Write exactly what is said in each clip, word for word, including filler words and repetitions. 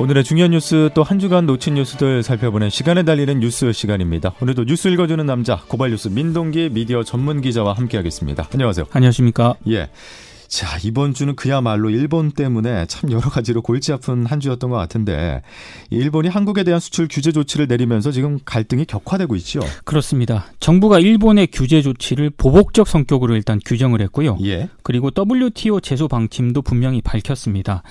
오늘의 중요한 뉴스, 또 한 주간 놓친 뉴스들 살펴보는 시간에 달리는 뉴스 시간입니다. 오늘도 뉴스 읽어주는 남자, 고발뉴스 민동기 미디어 전문기자와 함께하겠습니다. 안녕하세요. 안녕하십니까. 예. 자, 이번 주는 그야말로 일본 때문에 참 여러 가지로 골치 아픈 한 주였던 것 같은데, 일본이 한국에 대한 수출 규제 조치를 내리면서 지금 갈등이 격화되고 있죠. 그렇습니다. 정부가 일본의 규제 조치를 보복적 성격으로 일단 규정을 했고요. 예. 그리고 더블유티오 제소 방침도 분명히 밝혔습니다.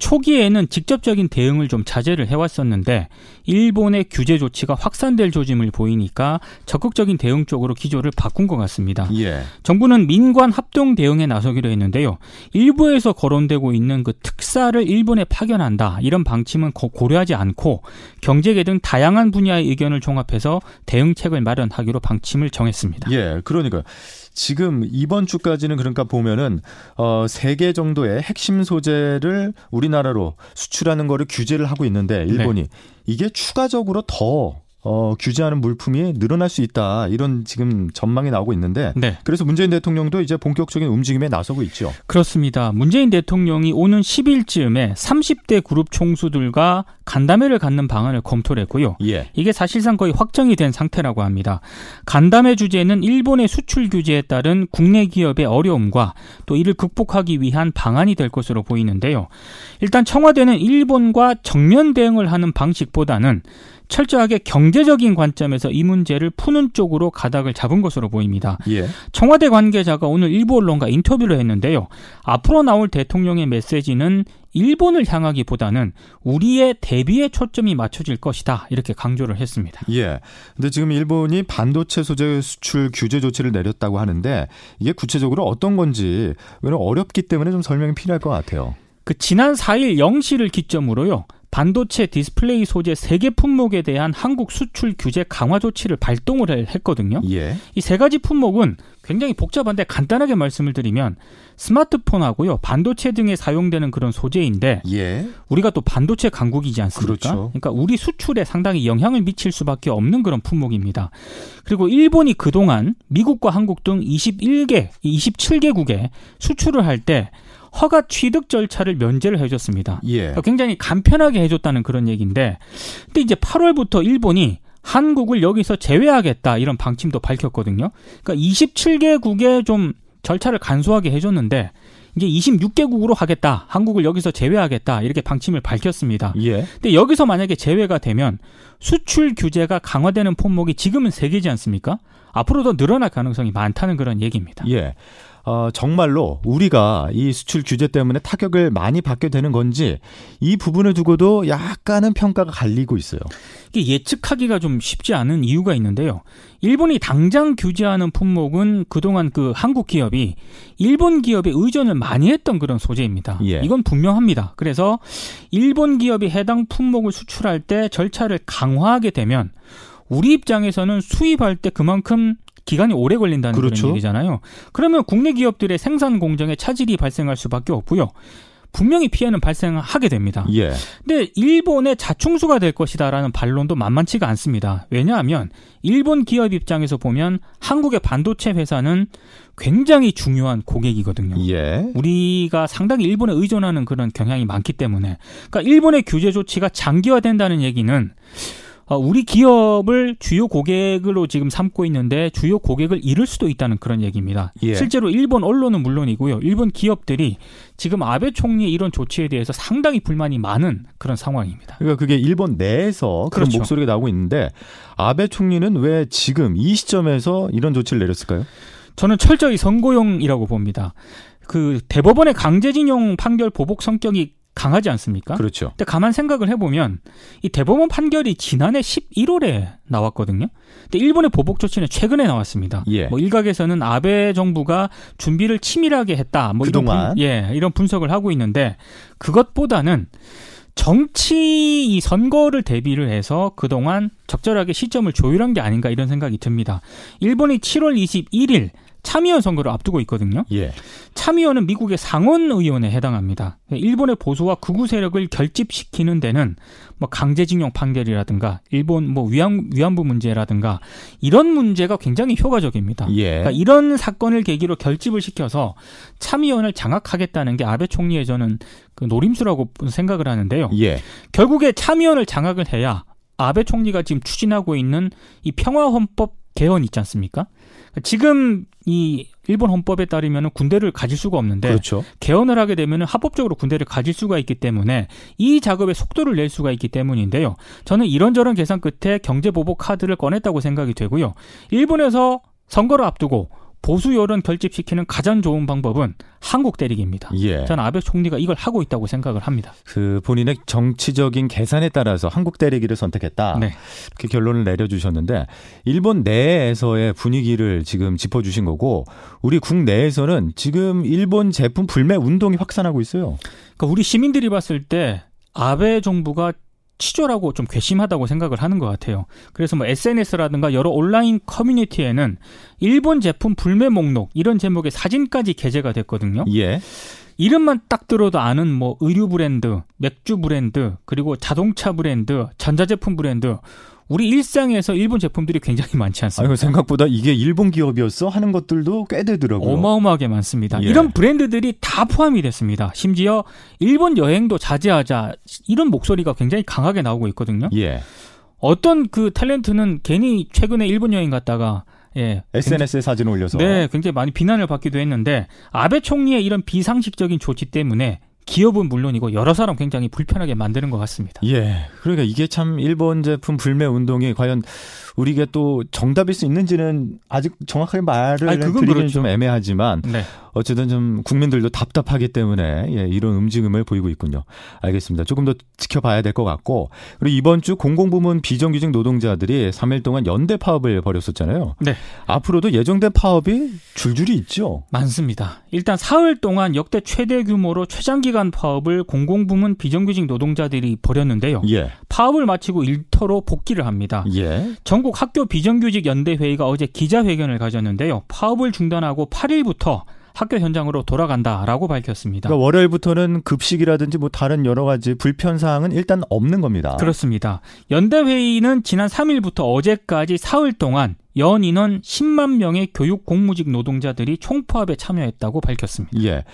초기에는 직접적인 대응을 좀 자제를 해왔었는데 일본의 규제 조치가 확산될 조짐을 보이니까 적극적인 대응 쪽으로 기조를 바꾼 것 같습니다. 예. 정부는 민관 합동 대응에 나서기로 했는데 일부에서 거론되고 있는 그 특사를 일본에 파견한다, 이런 방침은 고려하지 않고 경제계 등 다양한 분야의 의견을 종합해서 대응책을 마련하기로 방침을 정했습니다. 예, 그러니까요. 지금 이번 주까지는 그러니까 보면은 어, 세 개 정도의 핵심 소재를 우리나라로 수출하는 거를 규제를 하고 있는데 일본이 네. 이게 추가적으로 더 어, 규제하는 물품이 늘어날 수 있다, 이런 지금 전망이 나오고 있는데 네. 그래서 문재인 대통령도 이제 본격적인 움직임에 나서고 있죠. 그렇습니다. 문재인 대통령이 오는 십일쯤에 삼십 대 그룹 총수들과 간담회를 갖는 방안을 검토를 했고요. 예. 이게 사실상 거의 확정이 된 상태라고 합니다. 간담회 주제는 일본의 수출 규제에 따른 국내 기업의 어려움과 또 이를 극복하기 위한 방안이 될 것으로 보이는데요. 일단 청와대는 일본과 정면 대응을 하는 방식보다는 철저하게 경제적인 관점에서 이 문제를 푸는 쪽으로 가닥을 잡은 것으로 보입니다. 예. 청와대 관계자가 오늘 일부 언론과 인터뷰를 했는데요. 앞으로 나올 대통령의 메시지는 일본을 향하기보다는 우리의 대비에 초점이 맞춰질 것이다, 이렇게 강조를 했습니다. 예. 근데 지금 일본이 반도체 소재 수출 규제 조치를 내렸다고 하는데 이게 구체적으로 어떤 건지, 왜냐하면 어렵기 때문에 좀 설명이 필요할 것 같아요. 그 지난 사일 영 시를 기점으로요. 반도체 디스플레이 소재 세 개 품목에 대한 한국 수출 규제 강화 조치를 발동을 했거든요. 예. 이 세 가지 품목은 굉장히 복잡한데 간단하게 말씀을 드리면 스마트폰하고요, 반도체 등에 사용되는 그런 소재인데 예. 우리가 또 반도체 강국이지 않습니까? 그렇죠. 그러니까 우리 수출에 상당히 영향을 미칠 수밖에 없는 그런 품목입니다. 그리고 일본이 그동안 미국과 한국 등 이십일 개, 이십칠 개국에 수출을 할 때 허가 취득 절차를 면제를 해줬습니다. 예. 굉장히 간편하게 해줬다는 그런 얘기인데, 근데 이제 팔월부터 일본이 한국을 여기서 제외하겠다, 이런 방침도 밝혔거든요. 그러니까 이십칠 개국에 좀 절차를 간소하게 해줬는데 이제 이십육 개국으로 하겠다, 한국을 여기서 제외하겠다, 이렇게 방침을 밝혔습니다. 예. 근데 여기서 만약에 제외가 되면 수출 규제가 강화되는 품목이 지금은 세 개지 않습니까? 앞으로 더 늘어날 가능성이 많다는 그런 얘기입니다. 예. 어, 정말로 우리가 이 수출 규제 때문에 타격을 많이 받게 되는 건지 이 부분을 두고도 약간은 평가가 갈리고 있어요. 이게 예측하기가 좀 쉽지 않은 이유가 있는데요. 일본이 당장 규제하는 품목은 그동안 그 한국 기업이 일본 기업에 의존을 많이 했던 그런 소재입니다. 예. 이건 분명합니다. 그래서 일본 기업이 해당 품목을 수출할 때 절차를 강화하게 되면 우리 입장에서는 수입할 때 그만큼 기간이 오래 걸린다는 그렇죠. 그런 얘기잖아요. 그러면 국내 기업들의 생산 공정에 차질이 발생할 수밖에 없고요. 분명히 피해는 발생하게 됩니다. 예. 근데 일본의 자충수가 될 것이다라는 반론도 만만치가 않습니다. 왜냐하면 일본 기업 입장에서 보면 한국의 반도체 회사는 굉장히 중요한 고객이거든요. 예. 우리가 상당히 일본에 의존하는 그런 경향이 많기 때문에. 그러니까 일본의 규제 조치가 장기화된다는 얘기는 우리 기업을 주요 고객으로 지금 삼고 있는데 주요 고객을 잃을 수도 있다는 그런 얘기입니다. 예. 실제로 일본 언론은 물론이고요. 일본 기업들이 지금 아베 총리의 이런 조치에 대해서 상당히 불만이 많은 그런 상황입니다. 그러니까 그게 일본 내에서 그런 그렇죠. 목소리가 나오고 있는데 아베 총리는 왜 지금 이 시점에서 이런 조치를 내렸을까요? 저는 철저히 선고용이라고 봅니다. 그 대법원의 강제징용 판결 보복 성격이 강하지 않습니까? 그렇죠. 근데 가만 생각을 해보면 이 대법원 판결이 지난해 십일월에 나왔거든요. 근데 일본의 보복 조치는 최근에 나왔습니다. 예. 뭐 일각에서는 아베 정부가 준비를 치밀하게 했다, 뭐 그동안 이런, 분, 예, 이런 분석을 하고 있는데 그것보다는 정치 이 선거를 대비를 해서 그동안 적절하게 시점을 조율한 게 아닌가, 이런 생각이 듭니다. 일본이 칠월 이십일일 참의원 선거를 앞두고 있거든요. 예. 참의원은 미국의 상원의원에 해당합니다. 일본의 보수와 극우 세력을 결집시키는 데는 뭐 강제징용 판결이라든가 일본 뭐 위안, 위안부 문제라든가 이런 문제가 굉장히 효과적입니다. 예. 그러니까 이런 사건을 계기로 결집을 시켜서 참의원을 장악하겠다는 게 아베 총리의 저는 그 노림수라고 생각을 하는데요. 예. 결국에 참의원을 장악을 해야 아베 총리가 지금 추진하고 있는 이 평화헌법 개헌 있지 않습니까? 지금 이 일본 헌법에 따르면 군대를 가질 수가 없는데 그렇죠. 개헌을 하게 되면 합법적으로 군대를 가질 수가 있기 때문에 이 작업에 속도를 낼 수가 있기 때문인데요. 저는 이런저런 계산 끝에 경제보복 카드를 꺼냈다고 생각이 되고요. 일본에서 선거를 앞두고 보수 여론 결집시키는 가장 좋은 방법은 한국 때리기입니다. 예. 저는 아베 총리가 이걸 하고 있다고 생각을 합니다. 그 본인의 정치적인 계산에 따라서 한국 때리기를 선택했다. 네. 이렇게 결론을 내려주셨는데 일본 내에서의 분위기를 지금 짚어주신 거고 우리 국내에서는 지금 일본 제품 불매 운동이 확산하고 있어요. 그러니까 우리 시민들이 봤을 때 아베 정부가 치졸하고 좀 괘씸하다고 생각을 하는 것 같아요. 그래서 뭐 에스엔에스라든가 여러 온라인 커뮤니티에는 일본 제품 불매 목록 이런 제목의 사진까지 게재가 됐거든요. 예. 이름만 딱 들어도 아는 뭐 의류 브랜드, 맥주 브랜드, 그리고 자동차 브랜드, 전자제품 브랜드 우리 일상에서 일본 제품들이 굉장히 많지 않습니까? 아니, 생각보다 이게 일본 기업이었어? 하는 것들도 꽤 되더라고요. 어마어마하게 많습니다. 예. 이런 브랜드들이 다 포함이 됐습니다. 심지어 일본 여행도 자제하자 이런 목소리가 굉장히 강하게 나오고 있거든요. 예. 어떤 그 탤런트는 괜히 최근에 일본 여행 갔다가 예, 에스엔에스에 사진 올려서 네, 굉장히 많이 비난을 받기도 했는데 아베 총리의 이런 비상식적인 조치 때문에 기업은 물론이고 여러 사람 굉장히 불편하게 만드는 것 같습니다. 예, 그러니까 이게 참 일본 제품 불매 운동이 과연 우리가 또 정답일 수 있는지는 아직 정확하게 말을 아니, 드리기는 그렇죠. 좀 애매하지만 네. 어쨌든 좀 국민들도 답답하기 때문에 예, 이런 움직임을 보이고 있군요. 알겠습니다. 조금 더 지켜봐야 될 것 같고 그리고 이번 주 공공부문 비정규직 노동자들이 삼 일 동안 연대 파업을 벌였었잖아요. 네. 앞으로도 예정된 파업이 줄줄이 있죠. 많습니다. 일단 사흘 동안 역대 최대 규모로 최장기간 파업을 공공부문 비정규직 노동자들이 벌였는데요. 예. 파업을 마치고 일터로 복귀를 합니다. 예. 전국 학교 비정규직 연대회의가 어제 기자회견을 가졌는데요. 파업을 중단하고 팔 일부터 학교 현장으로 돌아간다라고 밝혔습니다. 그러니까 월요일부터는 급식이라든지 뭐 다른 여러 가지 불편 사항은 일단 없는 겁니다. 그렇습니다. 연대회의는 지난 삼 일부터 어제까지 사흘 동안 연 인원 십만 명의 교육 공무직 노동자들이 총파업에 참여했다고 밝혔습니다. 예.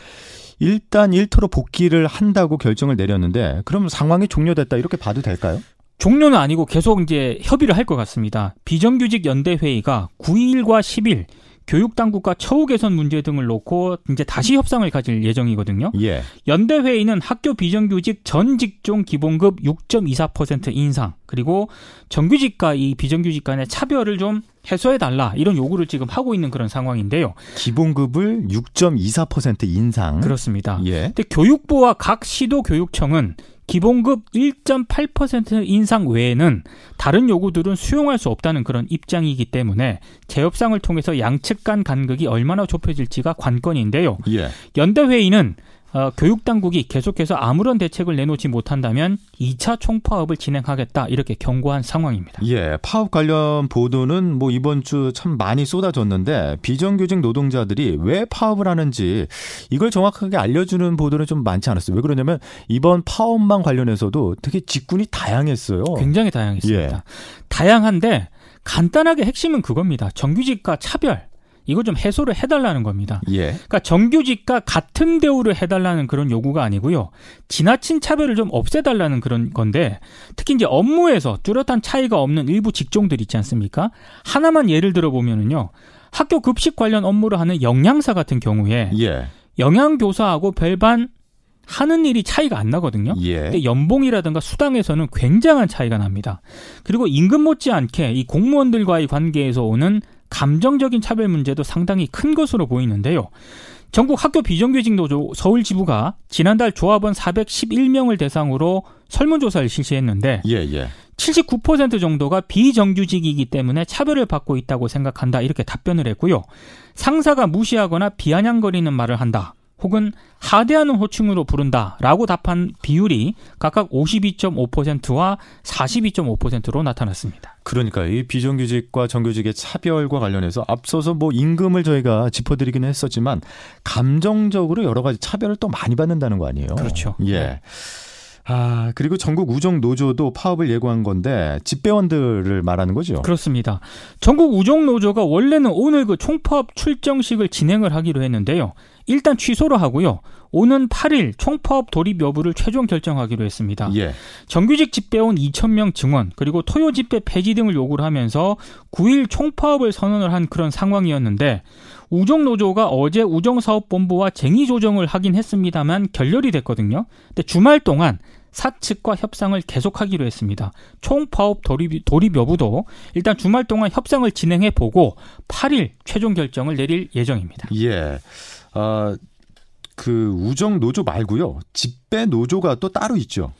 일단 일터로 복귀를 한다고 결정을 내렸는데 그럼 상황이 종료됐다 이렇게 봐도 될까요? 종료는 아니고 계속 이제 협의를 할 것 같습니다. 비정규직 연대회의가 구 일과 십 일 교육당국과 처우 개선 문제 등을 놓고 이제 다시 협상을 가질 예정이거든요. 예. 연대회의는 학교 비정규직 전 직종 기본급 육 점 이사 퍼센트 인상 그리고 정규직과 이 비정규직 간의 차별을 좀 해소해달라 이런 요구를 지금 하고 있는 그런 상황인데요. 기본급을 육 점 이사 퍼센트 인상. 그렇습니다. 예. 근데 교육부와 각 시도교육청은 기본급 일 점 팔 퍼센트 인상 외에는 다른 요구들은 수용할 수 없다는 그런 입장이기 때문에 재협상을 통해서 양측 간 간극이 얼마나 좁혀질지가 관건인데요. 예. 연대회의는 어, 교육당국이 계속해서 아무런 대책을 내놓지 못한다면 이 차 총파업을 진행하겠다 이렇게 경고한 상황입니다. 예, 파업 관련 보도는 뭐 이번 주 참 많이 쏟아졌는데 비정규직 노동자들이 왜 파업을 하는지 이걸 정확하게 알려주는 보도는 좀 많지 않았어요. 왜 그러냐면 이번 파업만 관련해서도 되게 직군이 다양했어요. 굉장히 다양했습니다. 예. 다양한데 간단하게 핵심은 그겁니다. 정규직과 차별. 이거 좀 해소를 해달라는 겁니다. 예. 그러니까 정규직과 같은 대우를 해달라는 그런 요구가 아니고요. 지나친 차별을 좀 없애달라는 그런 건데 특히 이제 업무에서 뚜렷한 차이가 없는 일부 직종들 있지 않습니까? 하나만 예를 들어보면은요. 학교 급식 관련 업무를 하는 영양사 같은 경우에 예. 영양교사하고 별반 하는 일이 차이가 안 나거든요. 예. 근데 연봉이라든가 수당에서는 굉장한 차이가 납니다. 그리고 임금 못지않게 이 공무원들과의 관계에서 오는 감정적인 차별 문제도 상당히 큰 것으로 보이는데요. 전국 학교 비정규직 노조 서울지부가 지난달 조합원 사백십일 명을 대상으로 설문조사를 실시했는데 예, 예. 칠십구 퍼센트 정도가 비정규직이기 때문에 차별을 받고 있다고 생각한다 이렇게 답변을 했고요. 상사가 무시하거나 비아냥거리는 말을 한다. 혹은 하대하는 호칭으로 부른다라고 답한 비율이 각각 오십이 점 오 퍼센트와 사십이 점 오 퍼센트로 나타났습니다. 그러니까 이 비정규직과 정규직의 차별과 관련해서 앞서서 뭐 임금을 저희가 짚어드리긴 했었지만 감정적으로 여러 가지 차별을 또 많이 받는다는 거 아니에요? 그렇죠. 예. 아, 그리고 전국 우정노조도 파업을 예고한 건데 집배원들을 말하는 거죠? 그렇습니다. 전국 우정노조가 원래는 오늘 그 총파업 출정식을 진행을 하기로 했는데요. 일단 취소를 하고요. 오는 팔 일 총파업 돌입 여부를 최종 결정하기로 했습니다. 예. 정규직 집배원 이천 명 증원 그리고 토요 집배 폐지 등을 요구를 하면서 구 일 총파업을 선언을 한 그런 상황이었는데 우정노조가 어제 우정사업본부와 쟁의 조정을 하긴 했습니다만 결렬이 됐거든요. 근데 주말 동안 사측과 협상을 계속하기로 했습니다. 총파업 돌입, 돌입 여부도 일단 주말 동안 협상을 진행해보고 팔 일 최종 결정을 내릴 예정입니다. 예. 아, 그 우정 노조 말고요. 집배 노조가 또 따로 있죠.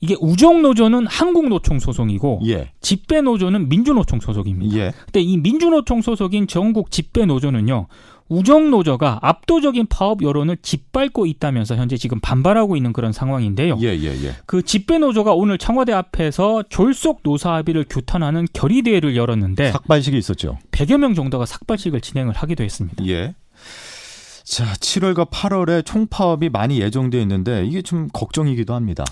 이게 우정 노조는 한국노총 소속이고 예. 집배 노조는 민주노총 소속입니다. 예. 근데 이 민주노총 소속인 전국 집배 노조는요. 우정 노조가 압도적인 파업 여론을 짓밟고 있다면서 현재 지금 반발하고 있는 그런 상황인데요. 예, 예, 예. 그 집배 노조가 오늘 청와대 앞에서 졸속 노사 합의를 규탄하는 결의 대회를 열었는데 삭발식이 있었죠. 백여 명 정도가 삭발식을 진행을 하기도 했습니다. 예. 자, 칠월과 팔월에 총파업이 많이 예정되어 있는데 이게 좀 걱정이기도 합니다.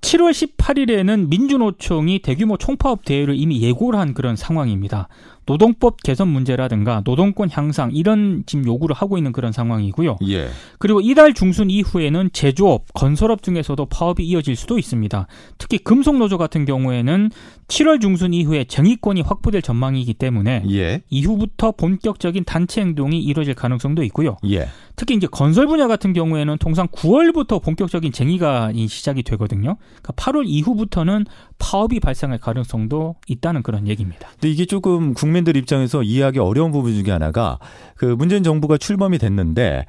칠월 십팔일에는 민주노총이 대규모 총파업 대회를 이미 예고를 한 그런 상황입니다. 노동법 개선 문제라든가 노동권 향상 이런 지금 요구를 하고 있는 그런 상황이고요. 예. 그리고 이달 중순 이후에는 제조업, 건설업 등에서도 파업이 이어질 수도 있습니다. 특히 금속노조 같은 경우에는 칠월 중순 이후에 쟁의권이 확보될 전망이기 때문에 예. 이후부터 본격적인 단체 행동이 이뤄질 가능성도 있고요. 예. 특히 이제 건설 분야 같은 경우에는 통상 구월부터 본격적인 쟁의가 시작이 되거든요. 그러니까 팔월 이후부터는 파업이 발생할 가능성도 있다는 그런 얘기입니다. 근데 이게 조금 국민들 입장에서 이해하기 어려운 부분 중에 하나가 그 문재인 정부가 출범이 됐는데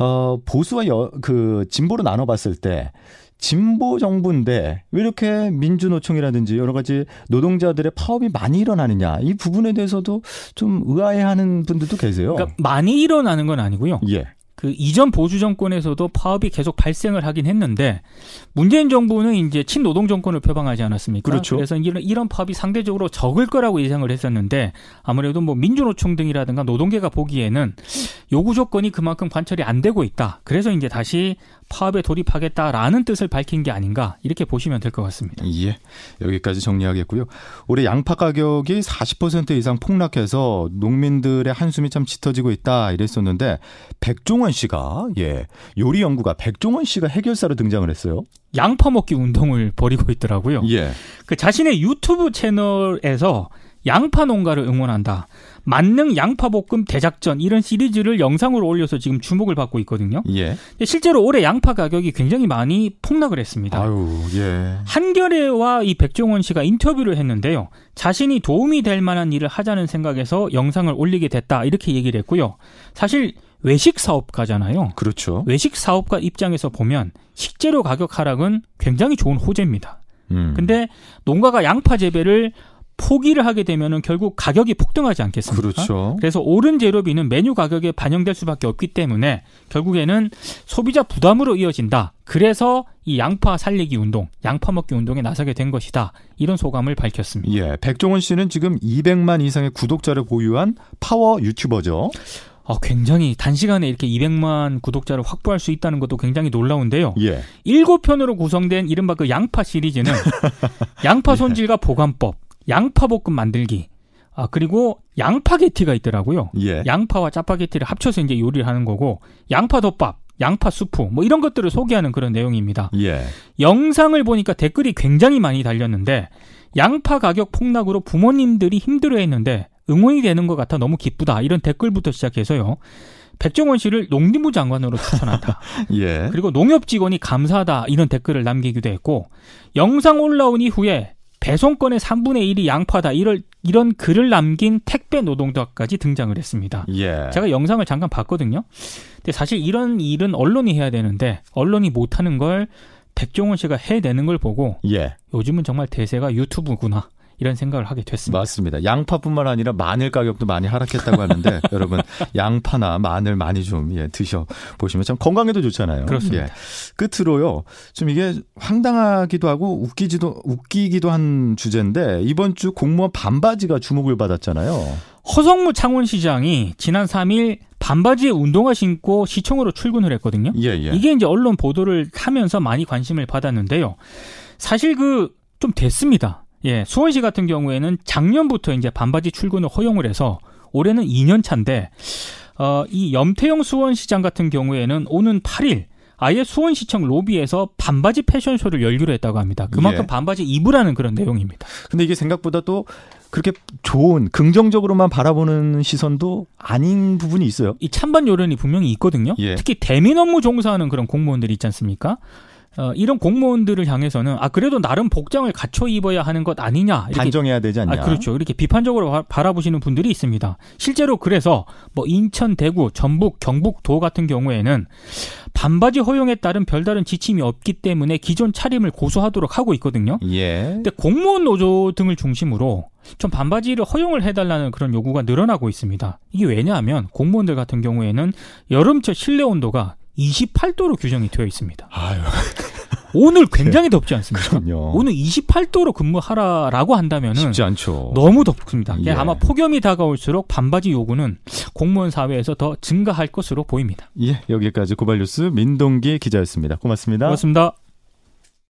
어, 보수와 여, 그 진보로 나눠봤을 때 진보 정부인데 왜 이렇게 민주노총이라든지 여러 가지 노동자들의 파업이 많이 일어나느냐 이 부분에 대해서도 좀 의아해하는 분들도 계세요. 그러니까 많이 일어나는 건 아니고요. 예. 그 이전 보수 정권에서도 파업이 계속 발생을 하긴 했는데 문재인 정부는 이제 친노동 정권을 표방하지 않았습니까? 그렇죠. 그래서 이런, 이런 파업이 상대적으로 적을 거라고 예상을 했었는데 아무래도 뭐 민주노총 등이라든가 노동계가 보기에는 요구 조건이 그만큼 관철이 안 되고 있다. 그래서 이제 다시 파업에 돌입하겠다라는 뜻을 밝힌 게 아닌가 이렇게 보시면 될 것 같습니다. 예, 여기까지 정리하겠고요. 올해 양파 가격이 사십 퍼센트 이상 폭락해서 농민들의 한숨이 참 짙어지고 있다 이랬었는데 백종원 씨가 예 요리 연구가 백종원 씨가 해결사로 등장을 했어요. 양파 먹기 운동을 벌이고 있더라고요. 예, 그 자신의 유튜브 채널에서 양파 농가를 응원한다. 만능 양파볶음 대작전 이런 시리즈를 영상으로 올려서 지금 주목을 받고 있거든요. 예. 실제로 올해 양파 가격이 굉장히 많이 폭락을 했습니다. 아유, 예. 한겨레와 이 백종원 씨가 인터뷰를 했는데요. 자신이 도움이 될 만한 일을 하자는 생각에서 영상을 올리게 됐다 이렇게 얘기를 했고요. 사실 외식 사업가잖아요. 그렇죠. 외식 사업가 입장에서 보면 식재료 가격 하락은 굉장히 좋은 호재입니다. 음. 근데 농가가 양파 재배를 포기를 하게 되면 결국 가격이 폭등하지 않겠습니까? 그렇죠. 그래서 오른 재료비는 메뉴 가격에 반영될 수밖에 없기 때문에 결국에는 소비자 부담으로 이어진다. 그래서 이 양파 살리기 운동, 양파 먹기 운동에 나서게 된 것이다. 이런 소감을 밝혔습니다. 예, 백종원 씨는 지금 이백만 이상의 구독자를 보유한 파워 유튜버죠. 어, 굉장히 단시간에 이렇게 이백만 구독자를 확보할 수 있다는 것도 굉장히 놀라운데요. 예. 일곱 편으로 구성된 이른바 그 양파 시리즈는 양파 손질과 보관법, 양파볶음 만들기, 아, 그리고 양파게티가 있더라고요. 예. 양파와 짜파게티를 합쳐서 이제 요리를 하는 거고, 양파덮밥, 양파수프, 뭐 이런 것들을 소개하는 그런 내용입니다. 예. 영상을 보니까 댓글이 굉장히 많이 달렸는데, 양파 가격 폭락으로 부모님들이 힘들어했는데 응원이 되는 것 같아 너무 기쁘다. 이런 댓글부터 시작해서요. 백종원 씨를 농림부 장관으로 추천한다. 예. 그리고 농협 직원이 감사하다. 이런 댓글을 남기기도 했고, 영상 올라온 이후에 배송권의 삼분의 일이 양파다. 이럴, 이런 글을 남긴 택배 노동자까지 등장을 했습니다. 예. 제가 영상을 잠깐 봤거든요. 근데 사실 이런 일은 언론이 해야 되는데 언론이 못하는 걸 백종원 씨가 해내는 걸 보고 예. 요즘은 정말 대세가 유튜브구나. 이런 생각을 하게 됐습니다. 맞습니다. 양파뿐만 아니라 마늘 가격도 많이 하락했다고 하는데 여러분 양파나 마늘 많이 좀 예, 드셔보시면 참 건강에도 좋잖아요. 그렇습니다. 예. 끝으로요. 좀 이게 황당하기도 하고 웃기지도, 웃기기도 한 주제인데 이번 주 공무원 반바지가 주목을 받았잖아요. 허성무 창원시장이 지난 삼 일 반바지에 운동화 신고 시청으로 출근을 했거든요. 예, 예. 이게 이제 언론 보도를 하면서 많이 관심을 받았는데요. 사실 그 좀 됐습니다. 예, 수원시 같은 경우에는 작년부터 이제 반바지 출근을 허용을 해서 올해는 이 년 차인데 어, 이 염태영 수원시장 같은 경우에는 오는 팔 일 아예 수원시청 로비에서 반바지 패션쇼를 열기로 했다고 합니다. 그만큼 예. 반바지 입으라는 그런 내용입니다. 근데 이게 생각보다 또 그렇게 좋은 긍정적으로만 바라보는 시선도 아닌 부분이 있어요. 이 찬반 여론이 분명히 있거든요. 예. 특히 대민 업무 종사하는 그런 공무원들이 있지 않습니까? 어, 이런 공무원들을 향해서는 아 그래도 나름 복장을 갖춰 입어야 하는 것 아니냐. 이렇게, 단정해야 되지 않냐. 아, 그렇죠. 이렇게 비판적으로 바, 바라보시는 분들이 있습니다. 실제로 그래서 뭐 인천, 대구, 전북, 경북도 같은 경우에는 반바지 허용에 따른 별다른 지침이 없기 때문에 기존 차림을 고수하도록 하고 있거든요. 예. 근데 공무원 노조 등을 중심으로 좀 반바지를 허용을 해달라는 그런 요구가 늘어나고 있습니다. 이게 왜냐하면 공무원들 같은 경우에는 여름철 실내 온도가 이십팔 도로 규정이 되어 있습니다. 아유. 오늘 굉장히 덥지 않습니까? 그럼요. 오늘 이십팔 도로 근무하라라고 한다면은 쉽지 않죠. 너무 덥습니다. 예. 아마 폭염이 다가올수록 반바지 요구는 공무원 사회에서 더 증가할 것으로 보입니다. 예, 여기까지 고발뉴스 민동기 기자였습니다. 고맙습니다. 고맙습니다.